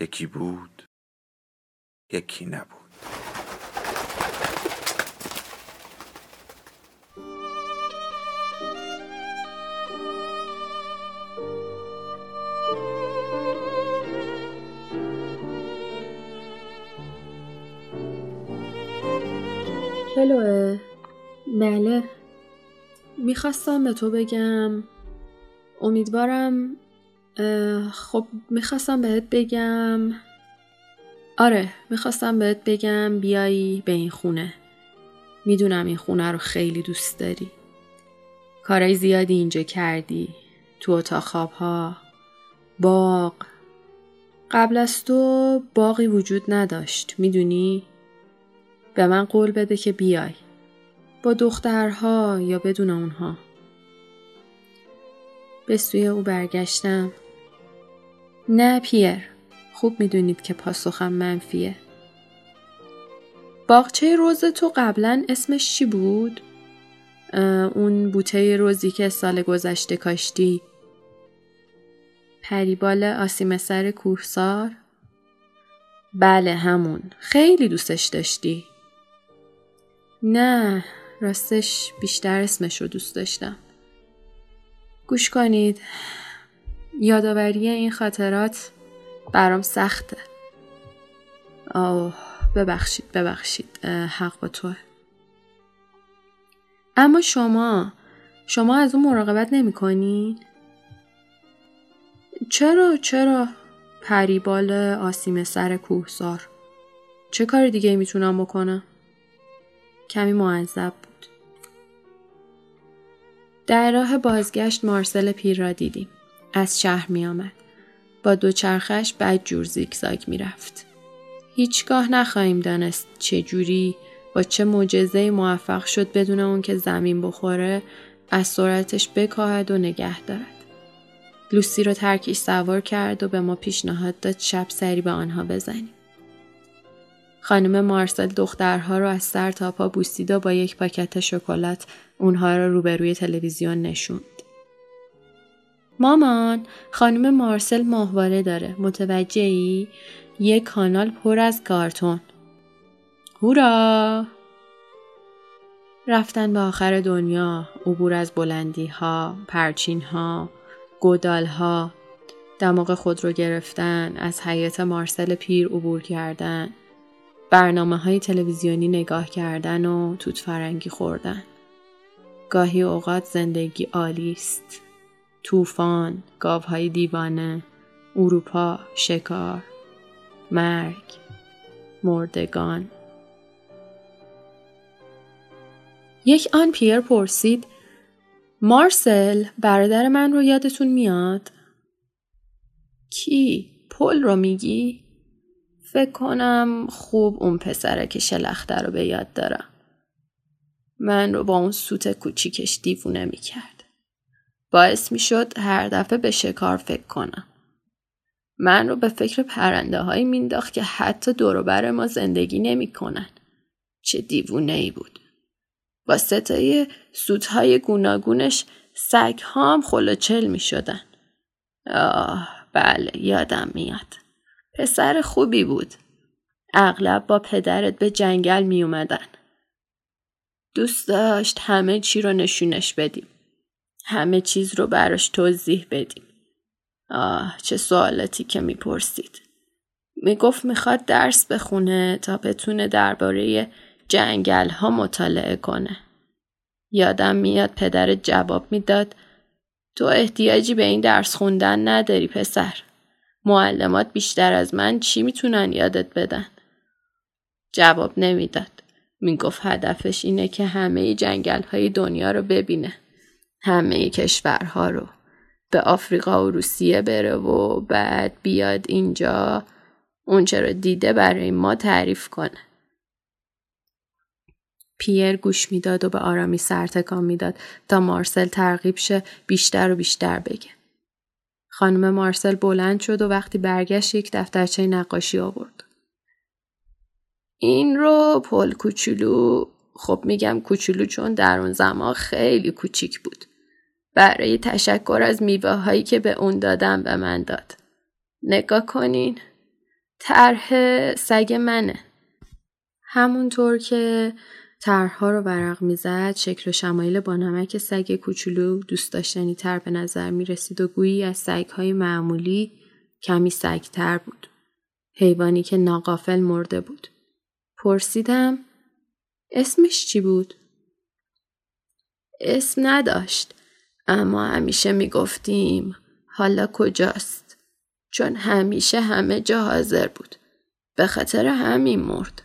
یکی بود، یکی نبود. هلوه. بله، میخواستم به تو بگم، امیدوارم، خب میخواستم بهت بگم، آره میخواستم بهت بگم بیایی به این خونه. میدونم این خونه رو خیلی دوست داری، کارای زیادی اینجا کردی، تو اتاق خوابها، باغ. قبل از تو باغی وجود نداشت، میدونی؟ به من قول بده که بیای، با دخترها یا بدون اونها. به سوی او برگشتم. نه پیر، خوب میدونید که پاسخم منفیه. باغچه رز تو قبلا اسمش چی بود؟ اون بوته رزی که سال گذشته کاشتی؟ پریبال آسیم سر کوهسار؟ بله همون، خیلی دوستش داشتی. نه، راستش بیشتر اسمش رو دوست داشتم. گوش کنید، یادآوری این خاطرات برام سخته. آه ببخشید، حق با توه. اما شما از اون مراقبت نمی کنین؟ چرا؟ پریبال آسیم سر کوهسار، چه کار دیگه میتونم بکنم؟ کمی معذب بود. در راه بازگشت مارسل پیر را دیدیم. از شهر می آمد. با دوچرخش بدجور زیگزاگ می رفت. هیچگاه نخواهیم دانست چه جوری با چه معجزه‌ای موفق شد بدون اون که زمین بخوره از سرعتش بکاهد و نگه دارد. لوسی رو ترکش سوار کرد و به ما پیشنهاد داد شب سری به آنها بزنیم. خانم مارسل دخترها رو از سر تا پا بوسید و با یک پاکت شکلات اونها رو روبروی تلویزیون نشوند. مامان، خانم مارسل ماهواره داره. متوجهی؟ یک کانال پر از کارتون. هورا! رفتن به آخر دنیا، عبور از بلندی ها، پرچین ها، گودال ها، دماغ خود رو گرفتن، از حیاط مارسل پیر عبور کردن، برنامه‌های تلویزیونی نگاه کردن و توت فرنگی خوردن. گاهی اوقات زندگی عالی است. طوفان، گاوهای دیوانه، اروپا، شکار، مرگ، مردگان. یک آن پیر پرسید: مارسل برادر من رو یادتون میاد؟ کی؟ پل رو میگی؟ فکر کنم خوب اون پسره که شلخته رو به یاد دارم. من رو با اون سوت کوچیکش دیوونه میکرد. باعث میشد هر دفعه به شکار فکر کنم. من رو به فکر پرنده هایی مینداخت که حتی دور و بر ما زندگی نمیکنن. چه دیوونه ای بود. با صدای سوت های گوناگونش سگ هام خلوچل میشدن. آه بله، یادم میاد. پسر خوبی بود. اغلب با پدرت به جنگل می اومدن. دوست داشت همه چی رو نشونش بدیم. همه چیز رو براش توضیح بدیم. آه چه سوالاتی که می پرسید. می گفت می خواد درس بخونه تا بتونه درباره جنگل ها مطالعه کنه. یادم میاد پدرت جواب می داد: تو احتیاجی به این درس خوندن نداری پسر. معلمات بیشتر از من چی میتونن یادت بدن؟ جواب نمیداد. میگفت هدفش اینه که همه جنگل های دنیا رو ببینه. همه کشورها رو. به آفریقا و روسیه بره و بعد بیاد اینجا اون چرا دیده برای ما تعریف کنه. پیر گوش میداد و به آرامی سر تکان میداد تا مارسل ترغیب شه بیشتر و بیشتر بگه. خانم مارسل بلند شد و وقتی برگشت یک دفترچه نقاشی آورد. این رو پل کوچولو، خب میگم کوچولو چون در اون زمان خیلی کوچیک بود، برای تشکر از میوه هایی که به اون دادم به من داد. نگاه کنین، طرح سگ منه. همونطور که طرح‌ها رو ورق می‌زد، شکل و شمایل با نمک سگ کوچولو دوست داشتنی تر به نظر می‌رسید و گویی از سگ‌های معمولی کمی سگ‌تر بود. حیوانی که ناغافل مرده بود. پرسیدم اسمش چی بود؟ اسم نداشت، اما همیشه می‌گفتیم حالا کجاست؟ چون همیشه همه جا حاضر بود. به خاطر همین مرد.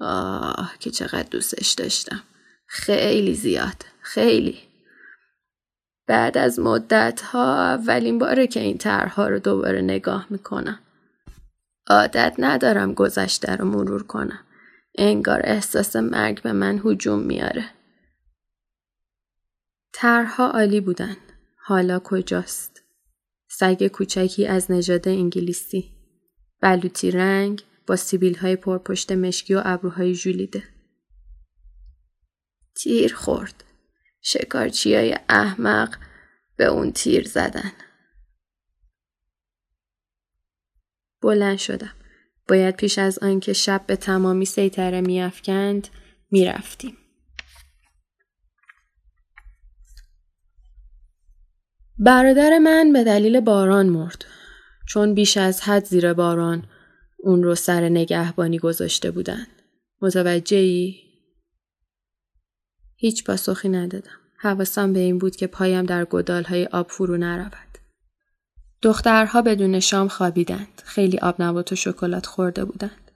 آه که چقدر دوستش داشتم، خیلی زیاد، خیلی. بعد از مدت ها اولین باره که این طرح‌ها رو دوباره نگاه میکنم. عادت ندارم گذشته رو مرور کنم، انگار احساس مرگ به من هجوم میاره. طرح‌ها عالی بودن. حالا کجاست؟ سگ کوچکی از نژاد انگلیسی، بلوطی رنگ با سیبیل‌های پرپشت مشکی و ابروهای ژولیده. تیر خورد. شکارچیای احمق به اون تیر زدن. بلند شدم. باید پیش از آن که شب به تمامی سیطره می‌افکند می‌رفتیم. برادر من به دلیل باران مرد. چون بیش از حد زیر باران اون رو سر نگهبانی گذاشته بودن. متوجهی؟ هیچ پاسخی ندادم. حواسم به این بود که پایم در گودال‌های آب فرو نرود. دخترها بدون شام خوابیدند. خیلی آب نبات و شکلات خورده بودند.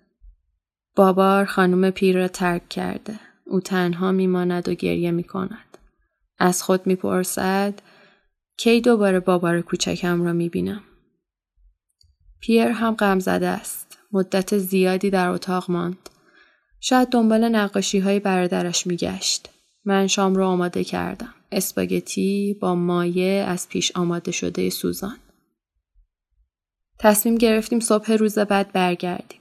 بابار خانم پیر را ترک کرده. او تنها میماند و گریه میکند. از خود میپرسد کی دوباره بابار کوچکم را میبینم. پیر هم غمزده است. مدت زیادی در اتاق ماند. شاید دنبال نقاشی‌های برادرش می‌گشت. من شام را آماده کردم. اسپاگتی با مایه از پیش آماده شده سوزان. تصمیم گرفتیم صبح روز بعد برگردیم.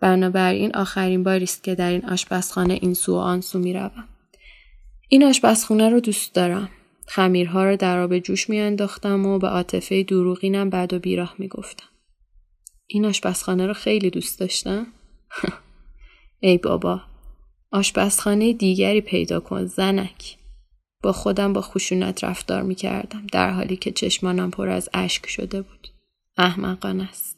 بنابراین آخرین باری است که در این آشپزخانه این سو و آن سو می‌روم. این آشپزخانه رو دوست دارم. خمیرها رو در آب جوش می‌انداختم و به عاطفه دروغینم بد و بیراه می‌گفتم. این آشپزخانه رو خیلی دوست داشتم. ای بابا، آشپزخانه دیگری پیدا کن زنک. با خودم با خشونت رفتار می کردم در حالی که چشمانم پر از اشک شده بود. احمقانه است.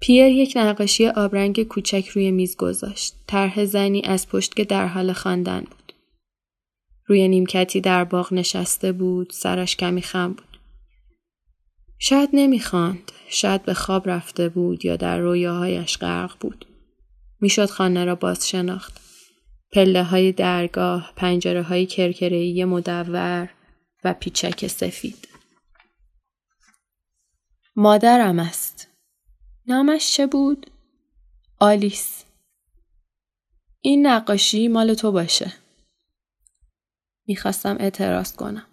پیر یک نقاشی آبرنگ کوچک روی میز گذاشت. طرح زنی از پشت که در حال خواندن بود. روی نیمکتی در باغ نشسته بود. سرش کمی خم بود. شاید نمیخواند، شاید به خواب رفته بود یا در رویاهایش غرق بود. میشد خانه را باز شناخت. پله های درگاه، پنجره های کرکره‌ای مدور و پیچک سفید. مادرم است. نامش چه بود؟ آلیس. این نقاشی مال تو باشه. میخواستم اعتراض کنم.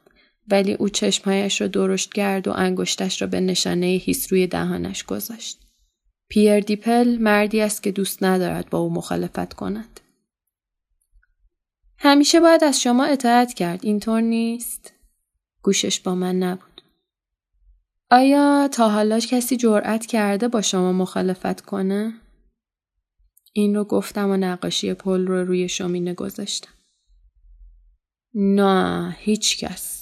ولی او چشمهایش را درشت کرد و انگشتش را به نشانه هیس روی دهانش گذاشت. پیر دیپل مردی است که دوست ندارد با او مخالفت کند. همیشه باید از شما اطاعت کرد، اینطور نیست؟ گوشش با من نبود. آیا تا حالا کسی جرأت کرده با شما مخالفت کنه؟ این رو گفتم و نقاشی پل رو روی شومینه گذاشتم. نه، هیچ کس.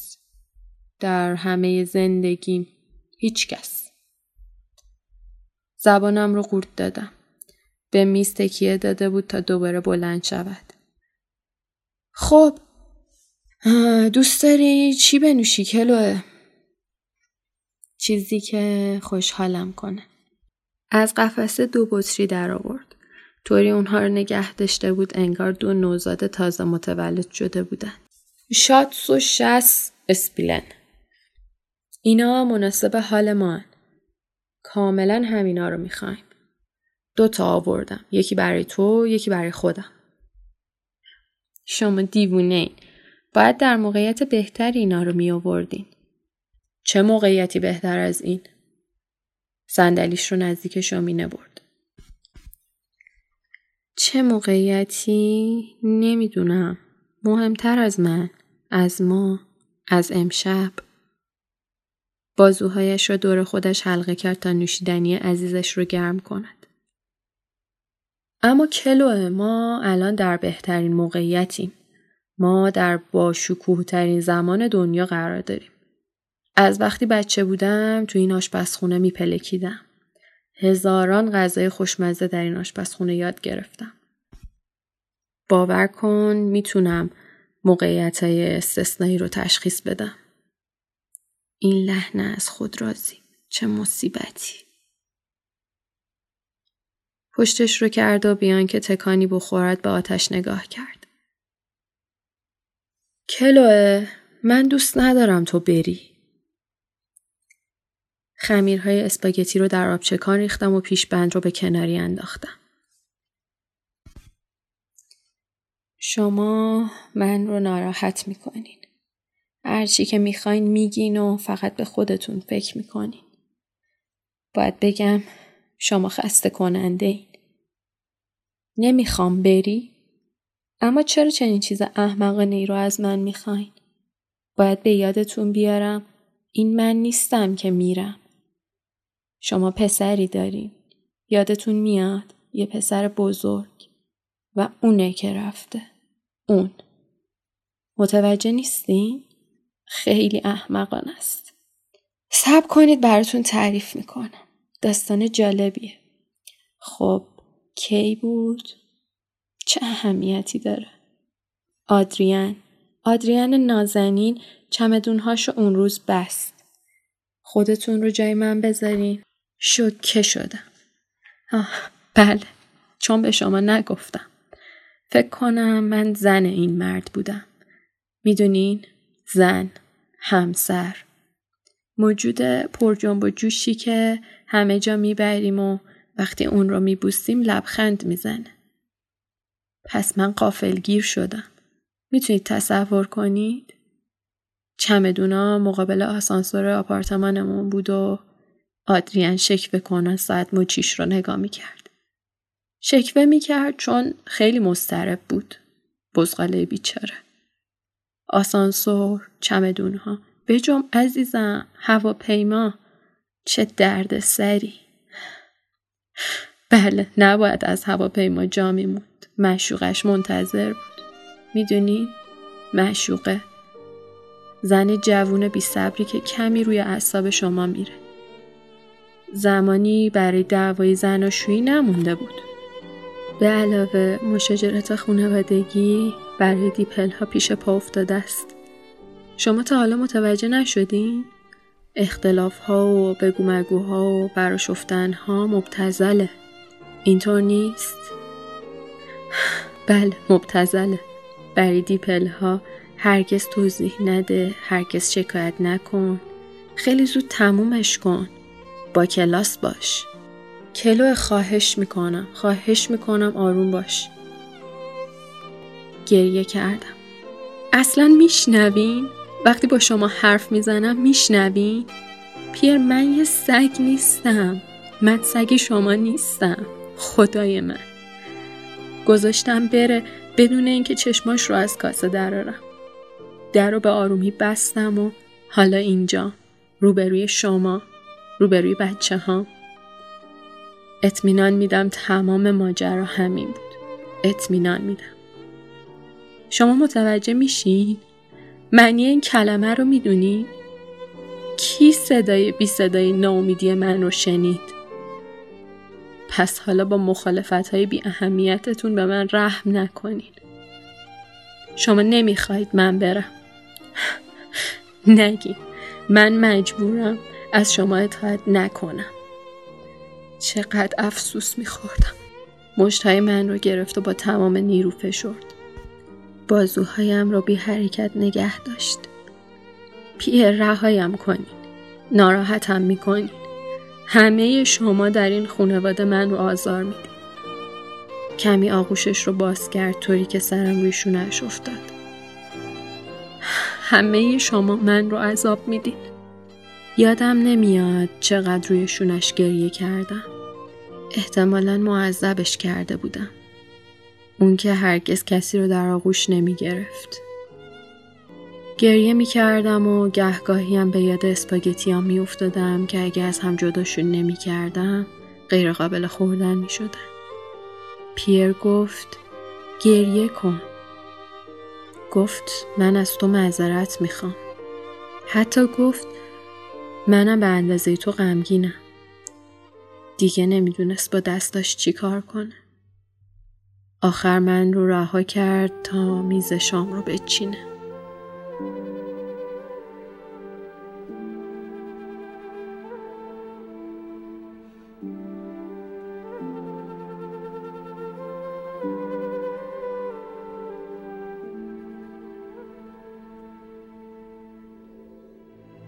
در همه زندگیم هیچ کس. زبانم رو قورت دادم. به میز تکیه داده بود تا دوباره بلند شود. خب دوست داری چی بنوشی کلوه؟ چیزی که خوشحالم کنه. از قفسه دو بطری در آورد. طوری اونها رو نگه داشته بود انگار دو نوزاد تازه متولد شده بودن. 660 اسپلن. اینا مناسب حال ما. کاملا همینا رو میخوایم. 2 تا آوردم. یکی برای تو، یکی برای خودم. شما دیوونه‌این. باید در موقعیت بهتری اینا رو می آوردین. چه موقعیتی بهتر از این؟ صندلیش رو نزدیک شامینه برد. چه موقعیتی؟ نمیدونم. مهمتر از من، از ما، از امشب. بازوهایش را دور خودش حلقه کرد تا نوشیدنی عزیزش رو گرم کند. اما کلوه، ما الان در بهترین موقعیتیم. ما در باشکوه ترین زمان دنیا قرار داریم. از وقتی بچه بودم تو این آشپزخونه میپلکیدم. هزاران غذای خوشمزه در این آشپزخونه یاد گرفتم. باور کن میتونم موقعیت‌های استثنایی رو تشخیص بدم. این لحنه از خود راضی. چه مصیبتی. پشتش رو کرد و بیان که تکانی بخورد به آتش نگاه کرد. کلوه، من دوست ندارم تو بری. خمیرهای اسپاگتی رو در آبچکان ریختم و پیشبند رو به کناری انداختم. شما من رو ناراحت میکنین. هرچی که میخواین میگین و فقط به خودتون فکر میکنین. باید بگم شما خسته کننده این. نمیخوام بری؟ اما چرا چنین چیز احمقانه‌ای رو از من میخواین؟ باید به یادتون بیارم این من نیستم که میرم. شما پسری دارین. یادتون میاد؟ یه پسر بزرگ. و اونه که رفته. اون. متوجه نیستین؟ خیلی احمقانه است. صبر کنید براتون تعریف میکنم. داستان جالبیه. خب کی بود؟ چه اهمیتی داره؟ آدریان نازنین چمدونهاشو اون روز بست. خودتون رو جای من بذارین. شوکه شدم. بله. چون به شما نگفتم. فکر کنم من زن این مرد بودم. میدونین؟ زن، همسر، موجود پر جنب و جوشی که همه جا میبریم و وقتی اون رو میبوسیم لبخند میزنه. پس من غافلگیر شدم. میتونید تصور کنید؟ چمدونا مقابل آسانسور آپارتمانمون بود و آدریان شکوه کنان ساعت مچیش رو نگاه میکرد. شکوه میکرد چون خیلی مضطرب بود. بزغاله بیچاره. آسانسور، چمدونها، به جمع عزیزم، هواپیما، چه درد سری. بله، نباید از هواپیما جا میموند. معشوقش منتظر بود. میدونی؟ معشوقه. زن جوون بی صبری که کمی روی اعصاب شما میره. زمانی برای دعوای زناشویی نمونده بود. به علاوه مشاجرات خانوادگی برای دیپل ها پیش پا افتاده است. شما تا حالا متوجه نشدین؟ اختلاف ها و بگومگوها و براشفتن ها مبتذله. اینطور نیست؟ بله، مبتذله. برای دیپل ها هرگز توضیح نده، هرگز شکایت نکن. خیلی زود تمومش کن. با کلاس باش. کلوه، خواهش میکنم آروم باش. گریه کردم. اصلا میشنوین؟ وقتی با شما حرف میزنم میشنوین؟ پیر، من یه سگ نیستم. من سگ شما نیستم. خدای من. گذاشتم بره بدون اینکه چشماش رو از کاسه درارم. در رو به آرومی بستم و حالا اینجا روبروی شما، روبروی بچه ها. اطمینان میدم تمام ماجرا همین بود. اطمینان میدم. شما متوجه میشین؟ معنی این کلمه رو میدونین؟ کی صدای بی صدای ناامیدی من رو شنید؟ پس حالا با مخالفت‌های بی اهمیتتون به من رحم نکنین. شما نمیخواید من برم. نگین. من مجبورم از شما اطاعت نکنم. چقدر افسوس می‌خوردم. مشت‌های من رو گرفت و با تمام نیرو فشرد. بازوهایم رو بی حرکت نگه داشت. پیر، رهایم کنین. ناراحتم میکنید. همه شما در این خانواده من رو آزار میدید. کمی آغوشش رو باز کرد طوری که سرم روی شونه‌اش افتاد. همه شما من رو عذاب میدید. یادم نمیاد چقدر روی شونش گریه کردم. احتمالاً معذبش کرده بودم. اون که هرگز کسی رو در آغوش نمی گرفت. گریه می کردم و گهگاهی هم به یاد اسپاگتی هم می افتادم که اگه از هم جداشون نمی کردم غیر قابل خوردن می شدن. پیر گفت گریه کن. گفت من از تو معذرت می خوام. حتی گفت منم به اندازه تو غمگینم. دیگه نمیدونست با دستاش چی کار کنه. آخر من رو رها کرد تا میز شام رو بچینه.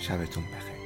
شبتون بخیر.